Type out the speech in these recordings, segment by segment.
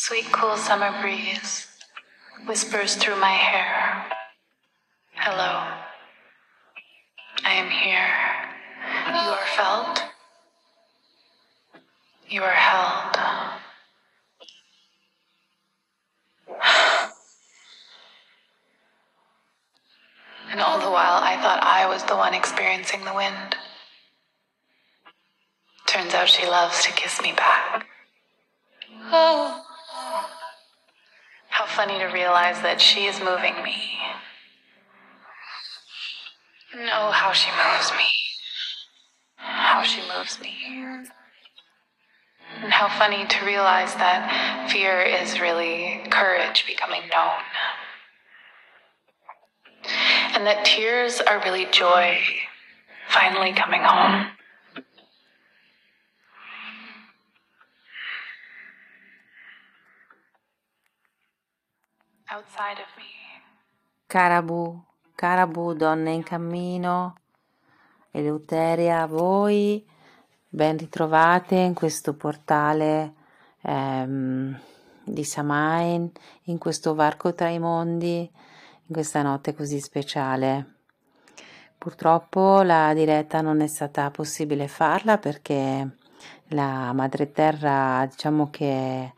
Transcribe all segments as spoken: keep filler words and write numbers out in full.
Sweet cool summer breeze whispers through my hair. Hello, I am here. You are felt. You are held. And all the while I thought I was the one experiencing the wind. Turns out she loves to kiss me back. Oh. How funny to realize that she is moving me. And oh, how she moves me. How she moves me. And how funny to realize that fear is really courage becoming known. And that tears are really joy finally coming home. Outside of me. Carabù, Carabù, donne in cammino, Eleuteria, voi ben ritrovate in questo portale ehm, di Samhain, in questo varco tra i mondi, in questa notte così speciale. Purtroppo la diretta non è stata possibile farla perché la Madre Terra, diciamo che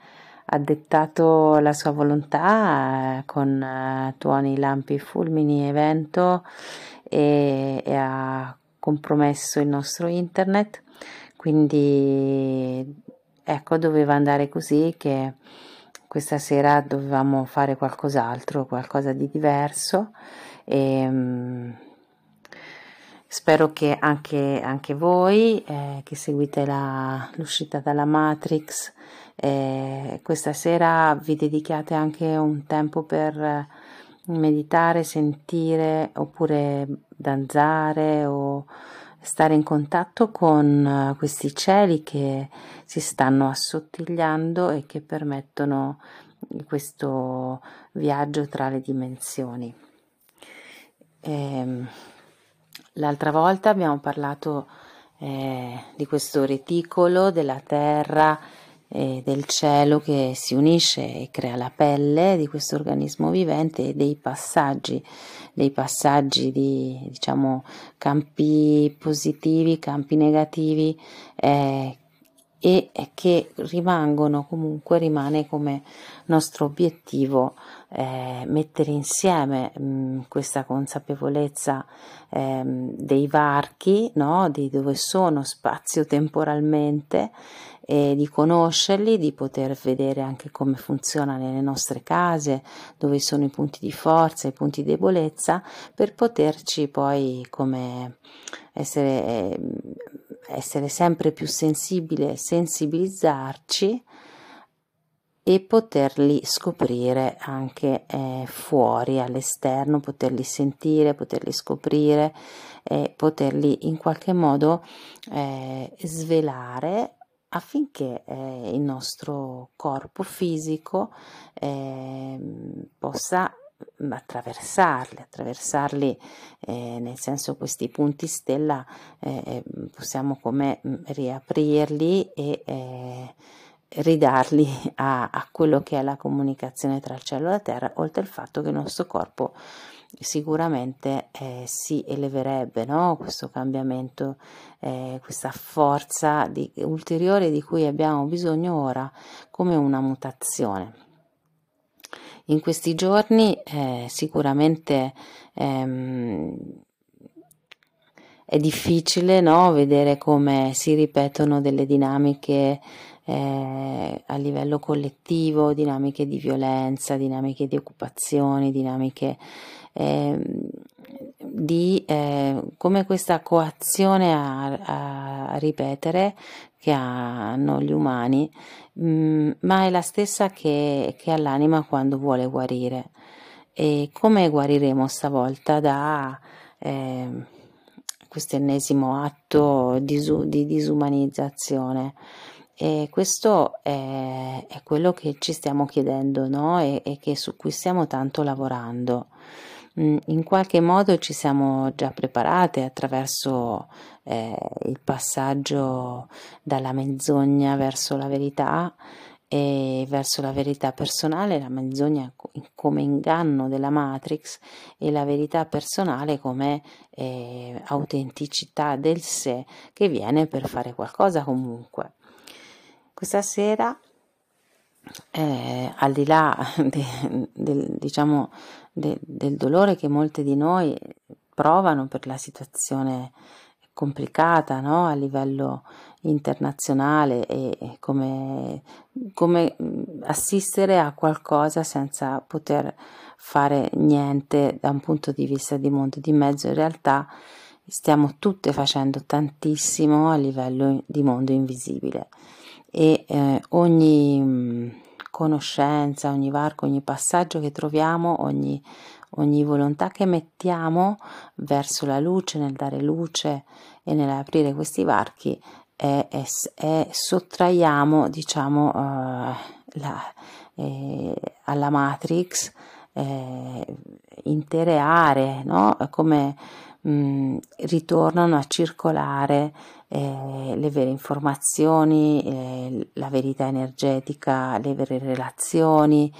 ha dettato la sua volontà eh, con eh, tuoni, lampi, fulmini e vento e, e ha compromesso il nostro internet, quindi ecco, doveva andare così che questa sera dovevamo fare qualcos'altro, qualcosa di diverso e mh, spero che anche, anche voi eh, che seguite la, l'uscita dalla Matrix e questa sera vi dedichiate anche un tempo per meditare, sentire oppure danzare o stare in contatto con questi cieli che si stanno assottigliando e che permettono questo viaggio tra le dimensioni. L'altra volta abbiamo parlato eh, di questo reticolo della Terra e del cielo che si unisce e crea la pelle di questo organismo vivente e dei passaggi, dei passaggi di, diciamo, campi positivi, campi negativi eh, e che rimangono comunque, rimane come nostro obiettivo eh, mettere insieme mh, questa consapevolezza eh, dei varchi, no? Di dove sono spazio-temporalmente, e di conoscerli, di poter vedere anche come funziona nelle nostre case, dove sono i punti di forza, i punti di debolezza, per poterci poi come essere, essere sempre più sensibile, sensibilizzarci e poterli scoprire anche eh, fuori, all'esterno, poterli sentire, poterli scoprire e poterli in qualche modo eh, svelare, affinché eh, il nostro corpo fisico eh, possa attraversarli, attraversarli eh, nel senso, questi punti stella eh, possiamo come riaprirli e eh, ridarli a, a quello che è la comunicazione tra il cielo e la terra, oltre al fatto che il nostro corpo sicuramente eh, si eleverebbe, no? Questo cambiamento, eh, questa forza di, ulteriore di cui abbiamo bisogno ora, come una mutazione. In questi giorni eh, sicuramente ehm, è difficile, no? Vedere come si ripetono delle dinamiche Eh, a livello collettivo, dinamiche di violenza, dinamiche di occupazioni, dinamiche eh, di eh, come questa coazione a, a ripetere che hanno gli umani, mh, ma è la stessa che, che ha l'anima quando vuole guarire. E come guariremo stavolta da eh, questo ennesimo atto di, di disumanizzazione? E questo è, è quello che ci stiamo chiedendo, no? e, e che su cui stiamo tanto lavorando. In qualche modo ci siamo già preparate attraverso eh, il passaggio dalla menzogna verso la verità e verso la verità personale, la menzogna come inganno della Matrix e la verità personale come eh, autenticità del sé che viene per fare qualcosa comunque. Questa sera, eh, al di là de, del, diciamo, de, del dolore che molte di noi provano per la situazione complicata, no? A livello internazionale, e come, come assistere a qualcosa senza poter fare niente da un punto di vista di mondo di mezzo, in realtà stiamo tutte facendo tantissimo a livello di mondo invisibile, e eh, ogni conoscenza, ogni varco, ogni passaggio che troviamo, ogni Ogni volontà che mettiamo verso la luce, nel dare luce e nell'aprire questi varchi, è, è, è sottraiamo, diciamo, uh, la, eh, alla Matrix eh, intere aree, no? Come mh, ritornano a circolare eh, le vere informazioni, eh, la verità energetica, le vere relazioni,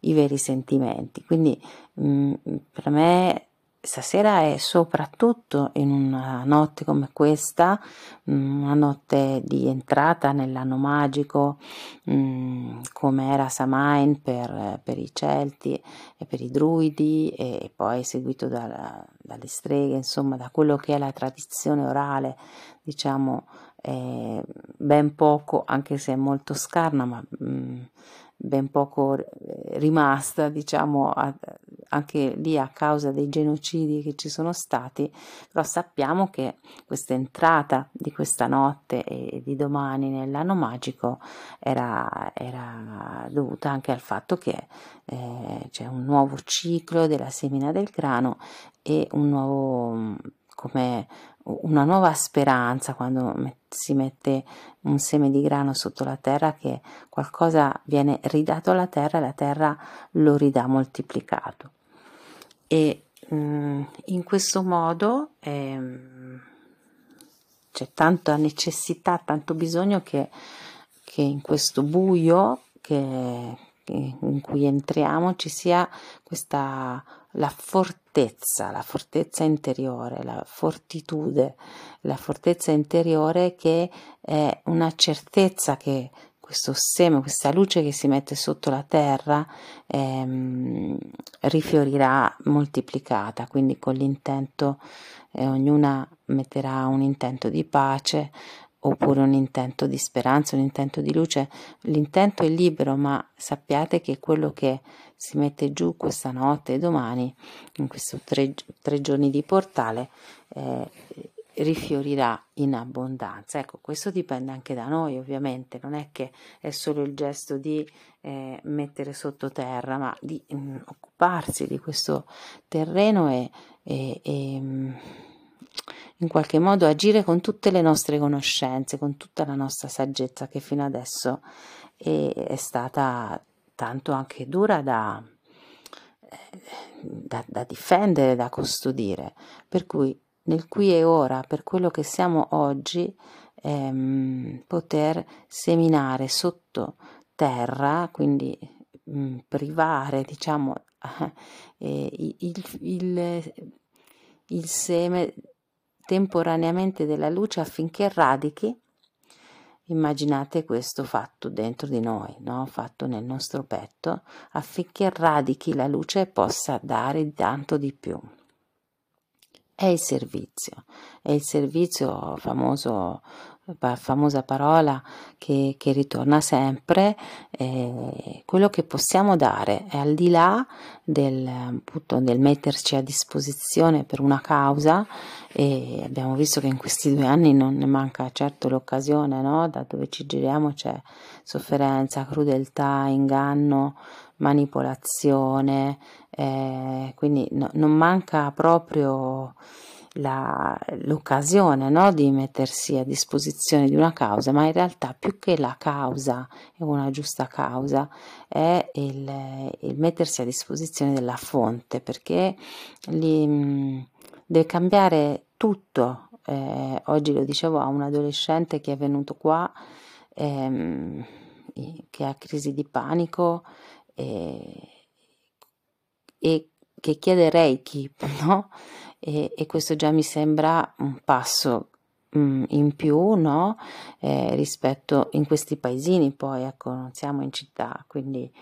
i veri sentimenti. Quindi mh, per me stasera è soprattutto, in una notte come questa, mh, una notte di entrata nell'anno magico, mh, come era Samhain per, per i Celti e per i Druidi, e, e poi seguito dalla, dalle streghe, insomma da quello che è la tradizione orale, diciamo, eh, ben poco, anche se è molto scarna, ma mh, ben poco rimasta, diciamo, a, anche lì a causa dei genocidi che ci sono stati, però sappiamo che questa entrata di questa notte e di domani nell'anno magico era, era dovuta anche al fatto che eh, c'è un nuovo ciclo della semina del grano e un nuovo, come una nuova speranza, quando si mette un seme di grano sotto la terra, che qualcosa viene ridato alla terra e la terra lo ridà moltiplicato. E mh, in questo modo eh, c'è tanta necessità, tanto bisogno che, che in questo buio che, che in cui entriamo ci sia questa la fortezza la fortezza interiore, la fortitude, la fortezza interiore, che è una certezza che questo seme, questa luce che si mette sotto la terra ehm, rifiorirà moltiplicata, quindi con l'intento, eh, ognuna metterà un intento di pace, oppure un intento di speranza, un intento di luce. L'intento è libero, ma sappiate che quello che si mette giù questa notte e domani, in questi tre, tre giorni di portale, eh, rifiorirà in abbondanza. Ecco, questo dipende anche da noi, ovviamente, non è che è solo il gesto di eh, mettere sottoterra, ma di mh, occuparsi di questo terreno e... e, e mh, in qualche modo agire con tutte le nostre conoscenze, con tutta la nostra saggezza, che fino adesso è, è stata tanto anche dura da, da, da difendere, da custodire. Per cui nel qui e ora, per quello che siamo oggi, ehm, poter seminare sotto terra, quindi mh, privare, diciamo, eh, il, il, il, il seme temporaneamente della luce, affinché radichi. Immaginate questo fatto dentro di noi, no? Fatto nel nostro petto, affinché radichi la luce e possa dare tanto di più. È il servizio, è il servizio famoso, famosa parola che, che ritorna sempre, eh, quello che possiamo dare è al di là del, appunto, del metterci a disposizione per una causa, e abbiamo visto che in questi due anni non ne manca certo l'occasione, no? Da dove ci giriamo c'è sofferenza, crudeltà, inganno, manipolazione, eh, quindi no, non manca proprio l'occasione, no? Di mettersi a disposizione di una causa, ma in realtà più che la causa, una giusta causa, è il, il mettersi a disposizione della fonte, perché lì, mh, deve cambiare tutto. Eh, oggi lo dicevo a un adolescente che è venuto qua, ehm, che ha crisi di panico e, e che chiede Reiki, no? E, e questo già mi sembra un passo mh, in più, no? Eh, rispetto in questi paesini, poi ecco, non siamo in città, quindi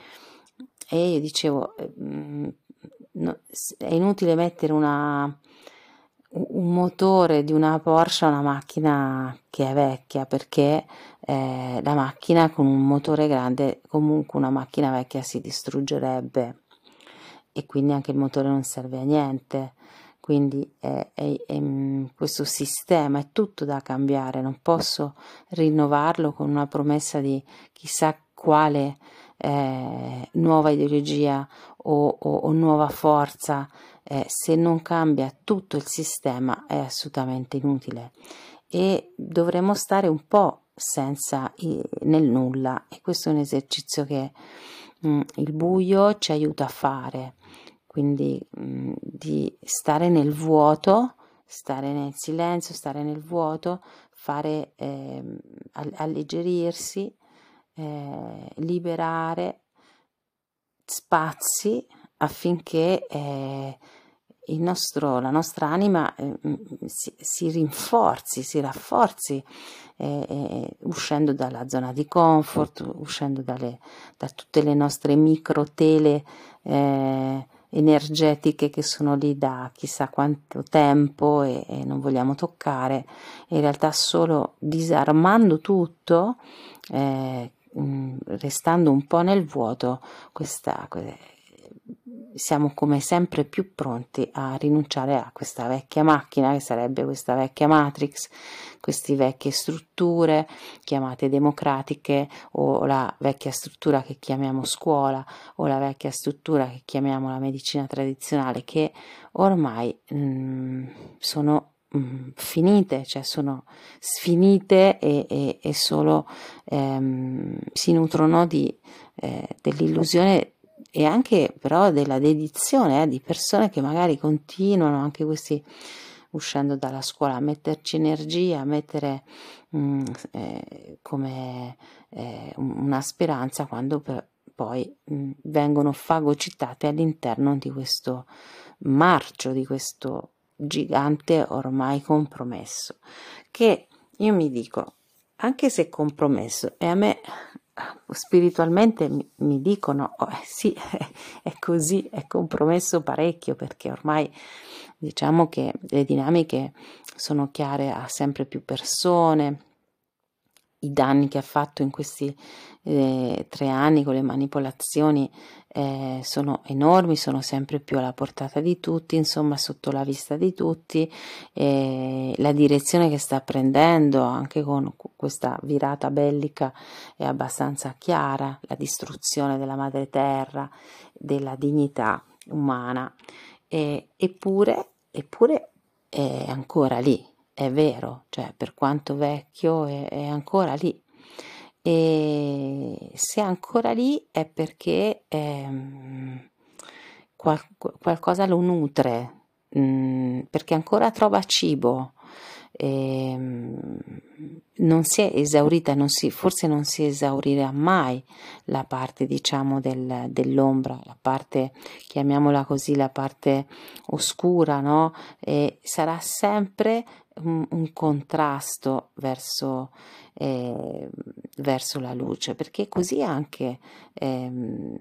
e io dicevo mh, no, è inutile mettere una un motore di una Porsche a una macchina che è vecchia, perché eh, la macchina con un motore grande, comunque una macchina vecchia si distruggerebbe e quindi anche il motore non serve a niente, quindi è, è, è, questo sistema è tutto da cambiare, non posso rinnovarlo con una promessa di chissà quale eh, nuova ideologia o, o, o nuova forza. Eh, se non cambia tutto il sistema è assolutamente inutile e dovremmo stare un po' senza i, nel nulla, e questo è un esercizio che mh, il buio ci aiuta a fare, quindi mh, di stare nel vuoto, stare nel silenzio, stare nel vuoto, fare eh, alleggerirsi, eh, liberare spazi affinché eh, il nostro, la nostra anima eh, si, si rinforzi, si rafforzi, eh, eh, uscendo dalla zona di comfort, uscendo dalle, da tutte le nostre micro tele eh, energetiche che sono lì da chissà quanto tempo e, e non vogliamo toccare. In realtà solo disarmando tutto, eh, mh, restando un po' nel vuoto, questa... siamo come sempre più pronti a rinunciare a questa vecchia macchina, che sarebbe questa vecchia Matrix, queste vecchie strutture chiamate democratiche, o la vecchia struttura che chiamiamo scuola, o la vecchia struttura che chiamiamo la medicina tradizionale, che ormai mh, sono mh, finite, cioè sono sfinite e, e, e solo ehm, si nutrono di, eh, dell'illusione e anche però della dedizione eh, di persone che magari continuano, anche questi uscendo dalla scuola, a metterci energia, a mettere mh, eh, come eh, una speranza, quando per, poi mh, vengono fagocitate all'interno di questo marcio, di questo gigante ormai compromesso, che io mi dico, anche se compromesso, e a me spiritualmente mi dicono oh, sì, è così, è compromesso parecchio, perché ormai diciamo che le dinamiche sono chiare a sempre più persone, i danni che ha fatto in questi eh, tre anni con le manipolazioni eh, sono enormi, sono sempre più alla portata di tutti, insomma sotto la vista di tutti, eh, la direzione che sta prendendo anche con questa virata bellica è abbastanza chiara, la distruzione della madre terra, della dignità umana, e, eppure, eppure è ancora lì. È vero, cioè per quanto vecchio è, è ancora lì, e se è ancora lì è perché ehm, qual qualcosa lo nutre, mh, perché ancora trova cibo, ehm, non si è esaurita, non si, forse non si esaurirà mai la parte diciamo del, dell'ombra, la parte, chiamiamola così, la parte oscura, no? E sarà sempre un contrasto verso, eh, verso la luce, perché così anche eh,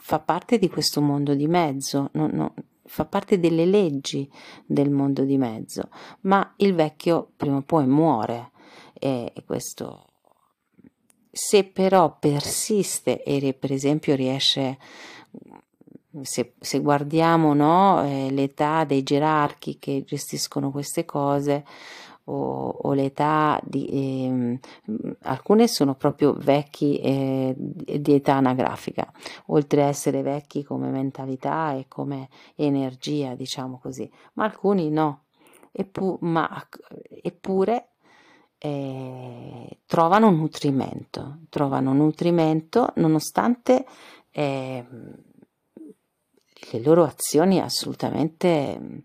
fa parte di questo mondo di mezzo, no, no, fa parte delle leggi del mondo di mezzo, ma il vecchio prima o poi muore, e, e questo, se però persiste e per esempio riesce, Se, se guardiamo no, eh, l'età dei gerarchi che gestiscono queste cose, o, o l'età di eh, alcune sono proprio vecchi eh, di età anagrafica, oltre a essere vecchi come mentalità e come energia, diciamo così, ma alcuni no, Eppu, ma, eppure eh, trovano nutrimento, trovano nutrimento nonostante eh, le loro azioni assolutamente,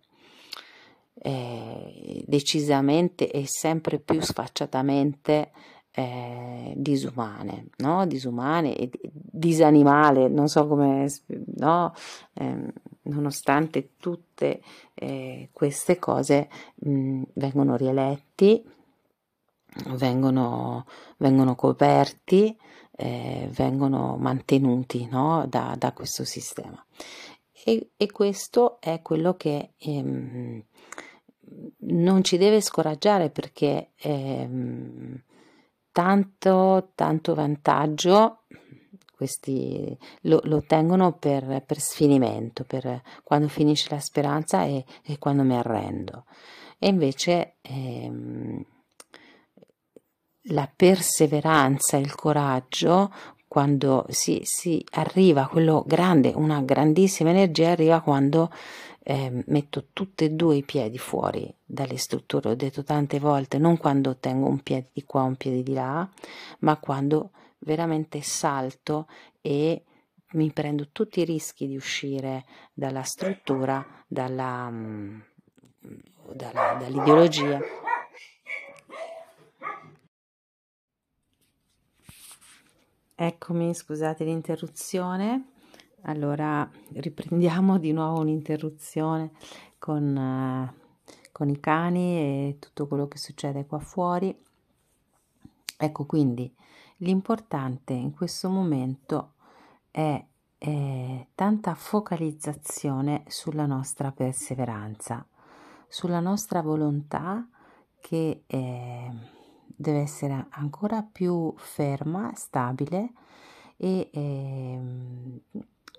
eh, decisamente e sempre più sfacciatamente eh, disumane, no? Disumane e disanimale, non so come, no? Eh, nonostante tutte eh, queste cose mh, vengono rieletti, vengono, vengono coperti, eh, vengono mantenuti, no? da, da questo sistema. E, e questo è quello che ehm, non ci deve scoraggiare, perché ehm, tanto, tanto vantaggio questi lo, lo ottengono per, per sfinimento, per quando finisce la speranza e, e quando mi arrendo. E invece ehm, la perseveranza, il coraggio, quando si, si arriva a quello grande, una grandissima energia arriva quando eh, metto tutti e due i piedi fuori dalle strutture. Ho detto tante volte, non quando tengo un piede di qua, un piede di là, ma quando veramente salto e mi prendo tutti i rischi di uscire dalla struttura, dalla, dalla, dall'ideologia. Eccomi, scusate l'interruzione. Allora, riprendiamo di nuovo un'interruzione con, uh, con i cani e tutto quello che succede qua fuori. Ecco, quindi l'importante in questo momento è, è tanta focalizzazione sulla nostra perseveranza, sulla nostra volontà che è, deve essere ancora più ferma, stabile e eh,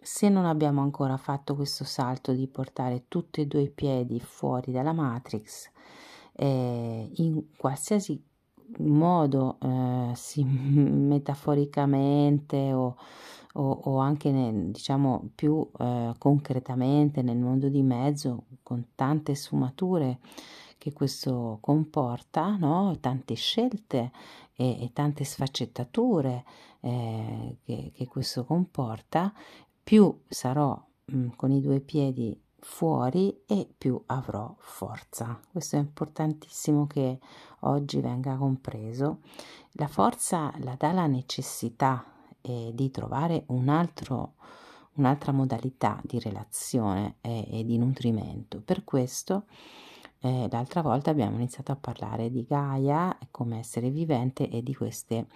se non abbiamo ancora fatto questo salto di portare tutti e due i piedi fuori dalla Matrix, eh, in qualsiasi modo, eh, si, metaforicamente o, o, o anche nel, diciamo più eh, concretamente nel mondo di mezzo, con tante sfumature che questo comporta, no? Tante scelte e, e tante sfaccettature eh, che, che questo comporta, più sarò mh, con i due piedi fuori e più avrò forza. Questo è importantissimo che oggi venga compreso. La forza la dà la necessità eh, di trovare un altro, un'altra modalità di relazione e, e di nutrimento. Per questo Eh, l'altra volta abbiamo iniziato a parlare di Gaia come essere vivente e di, queste,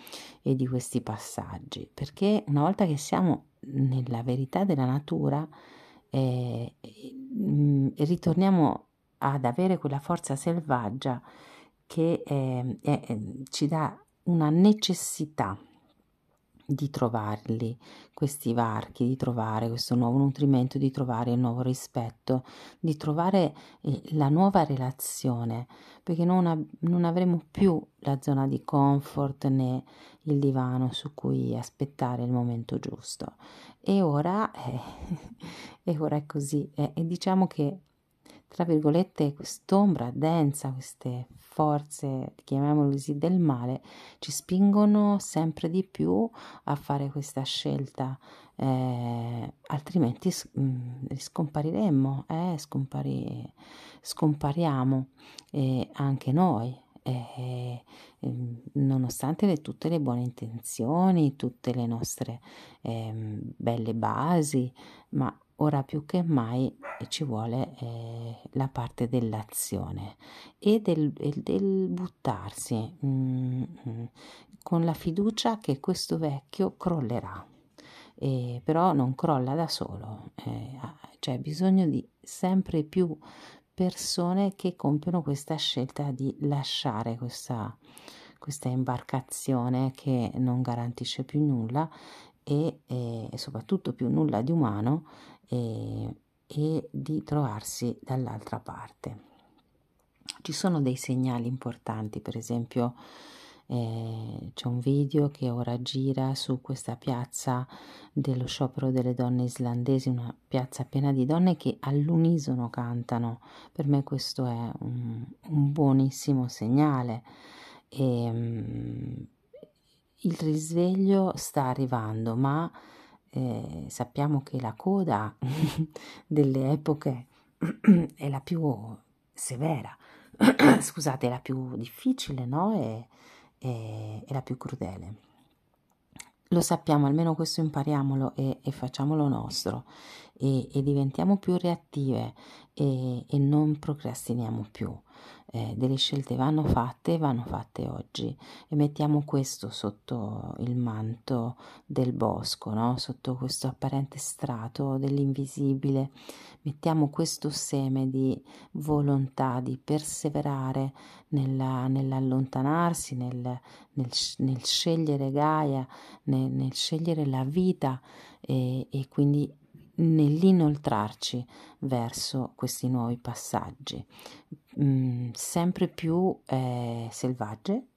e di questi passaggi, perché una volta che siamo nella verità della natura eh, ritorniamo ad avere quella forza selvaggia che eh, eh, ci dà una necessità di trovarli, questi varchi, di trovare questo nuovo nutrimento, di trovare il nuovo rispetto, di trovare la nuova relazione, perché non, av- non avremo più la zona di comfort né il divano su cui aspettare il momento giusto. E ora, eh, e ora è così. Eh, e diciamo che, tra virgolette, quest'ombra densa, queste forze, chiamiamolo così, del male, ci spingono sempre di più a fare questa scelta, eh, altrimenti mh, scompariremmo, eh, scompari, scompariamo eh, anche noi, eh, eh, nonostante le, tutte le buone intenzioni, tutte le nostre eh, belle basi, ma ora più che mai ci vuole eh, la parte dell'azione e del, del buttarsi mm, mm, con la fiducia che questo vecchio crollerà, eh, però non crolla da solo, eh, c'è bisogno di sempre più persone che compiono questa scelta di lasciare questa, questa imbarcazione che non garantisce più nulla e, e soprattutto più nulla di umano, E, e di trovarsi dall'altra parte. Ci sono dei segnali importanti, per esempio eh, c'è un video che ora gira su questa piazza dello sciopero delle donne islandesi, una piazza piena di donne che all'unisono cantano. Per me questo è un, un buonissimo segnale e, mh, il risveglio sta arrivando, ma Eh, sappiamo che la coda delle epoche è la più severa, scusate, è la più difficile, no? E, eh, è la più crudele. Lo sappiamo, almeno questo impariamolo e, e facciamolo nostro e, e diventiamo più reattive e, e non procrastiniamo più. Eh, delle scelte vanno fatte, vanno fatte oggi, e mettiamo questo sotto il manto del bosco, no? Sotto questo apparente strato dell'invisibile, mettiamo questo seme di volontà di perseverare nella, nell'allontanarsi, nel, nel, nel scegliere Gaia, nel, nel scegliere la vita e, e quindi nell'inoltrarci verso questi nuovi passaggi mh, sempre più eh, selvagge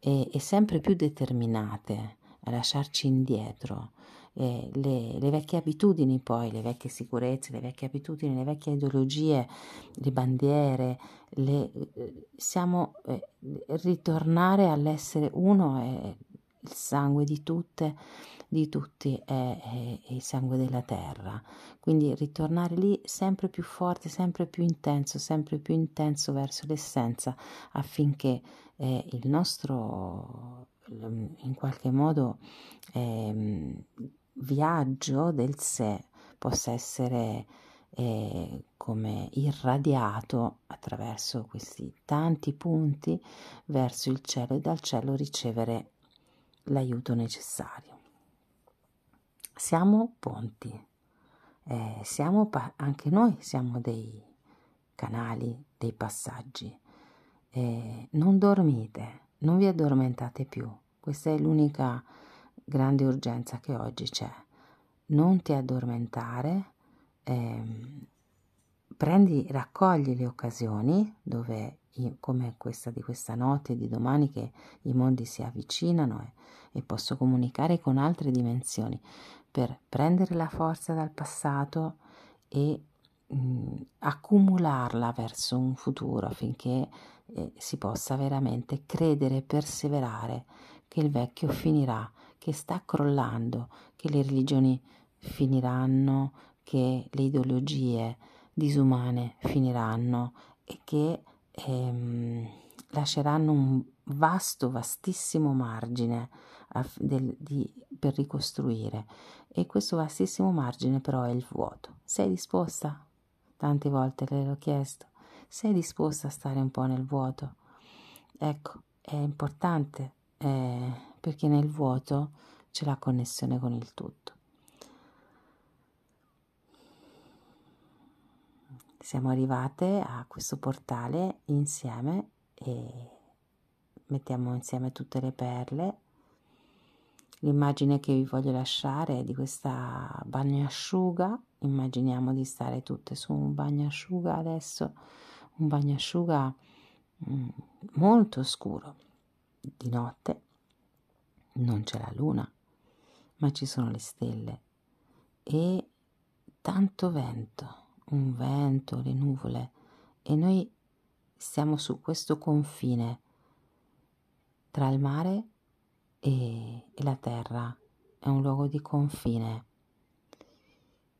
e, e sempre più determinate a lasciarci indietro eh, le, le vecchie abitudini, poi le vecchie sicurezze, le vecchie abitudini, le vecchie ideologie, le bandiere, le, eh, siamo eh, ritornare all'essere uno e il sangue di tutte, di tutti è, è, è il sangue della terra, quindi ritornare lì sempre più forte, sempre più intenso, sempre più intenso verso l'essenza, affinché eh, il nostro in qualche modo eh, viaggio del sé possa essere eh, come irradiato attraverso questi tanti punti verso il cielo, e dal cielo ricevere l'aiuto necessario. Siamo ponti, eh, siamo pa- anche noi siamo dei canali, dei passaggi. Eh, non dormite, non vi addormentate più. Questa è l'unica grande urgenza che oggi c'è. Non ti addormentare, ehm, prendi, raccogli le occasioni dove, come questa di questa notte e di domani, che i mondi si avvicinano e, e posso comunicare con altre dimensioni, per prendere la forza dal passato e mh, accumularla verso un futuro, affinché eh, si possa veramente credere e perseverare che il vecchio finirà, che sta crollando, che le religioni finiranno, che le ideologie disumane finiranno e che Ehm, lasceranno un vasto, vastissimo margine a, del, di, per ricostruire, e questo vastissimo margine però è il vuoto. Sei disposta? Tante volte le l'ho chiesto, sei disposta a stare un po' nel vuoto? Ecco, è importante eh, perché nel vuoto c'è la connessione con il tutto. Siamo arrivate a questo portale insieme e mettiamo insieme tutte le perle. L'immagine che vi voglio lasciare è di questa bagnasciuga. Immaginiamo di stare tutte su un bagnasciuga adesso, un bagnasciuga molto scuro. Di notte non c'è la luna, ma ci sono le stelle e tanto vento. Un vento, le nuvole, e noi siamo su questo confine tra il mare e, e la terra. È un luogo di confine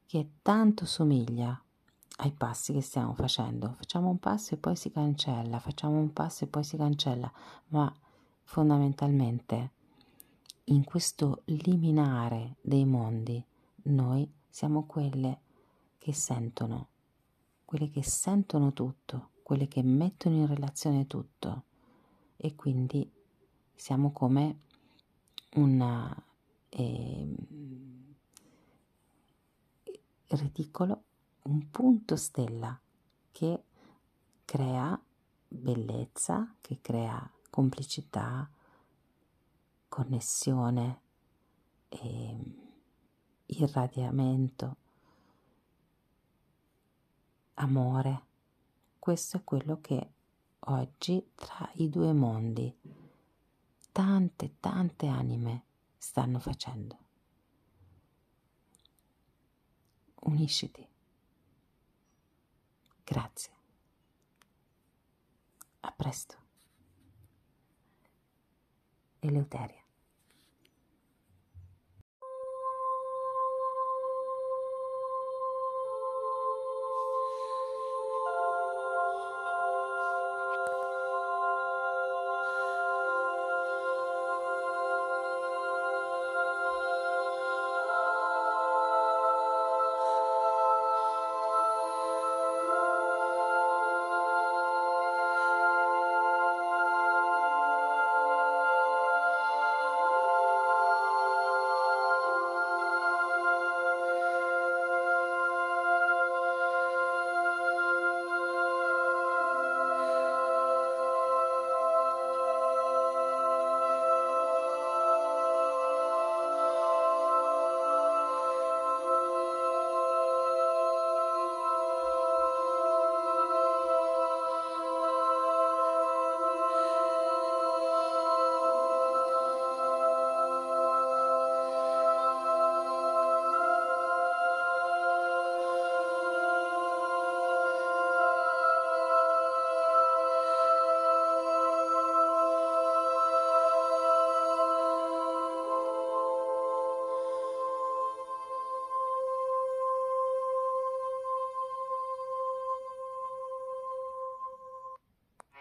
che tanto somiglia ai passi che stiamo facendo. Facciamo un passo e poi si cancella, facciamo un passo e poi si cancella, ma fondamentalmente in questo liminare dei mondi noi siamo quelle che sentono, quelle che sentono tutto, quelle che mettono in relazione tutto, e quindi siamo come un eh, reticolo, un punto stella che crea bellezza, che crea complicità, connessione, eh, irradiamento, amore. Questo è quello che oggi tra i due mondi tante tante anime stanno facendo. Unisciti. Grazie. A presto. Eleuteria.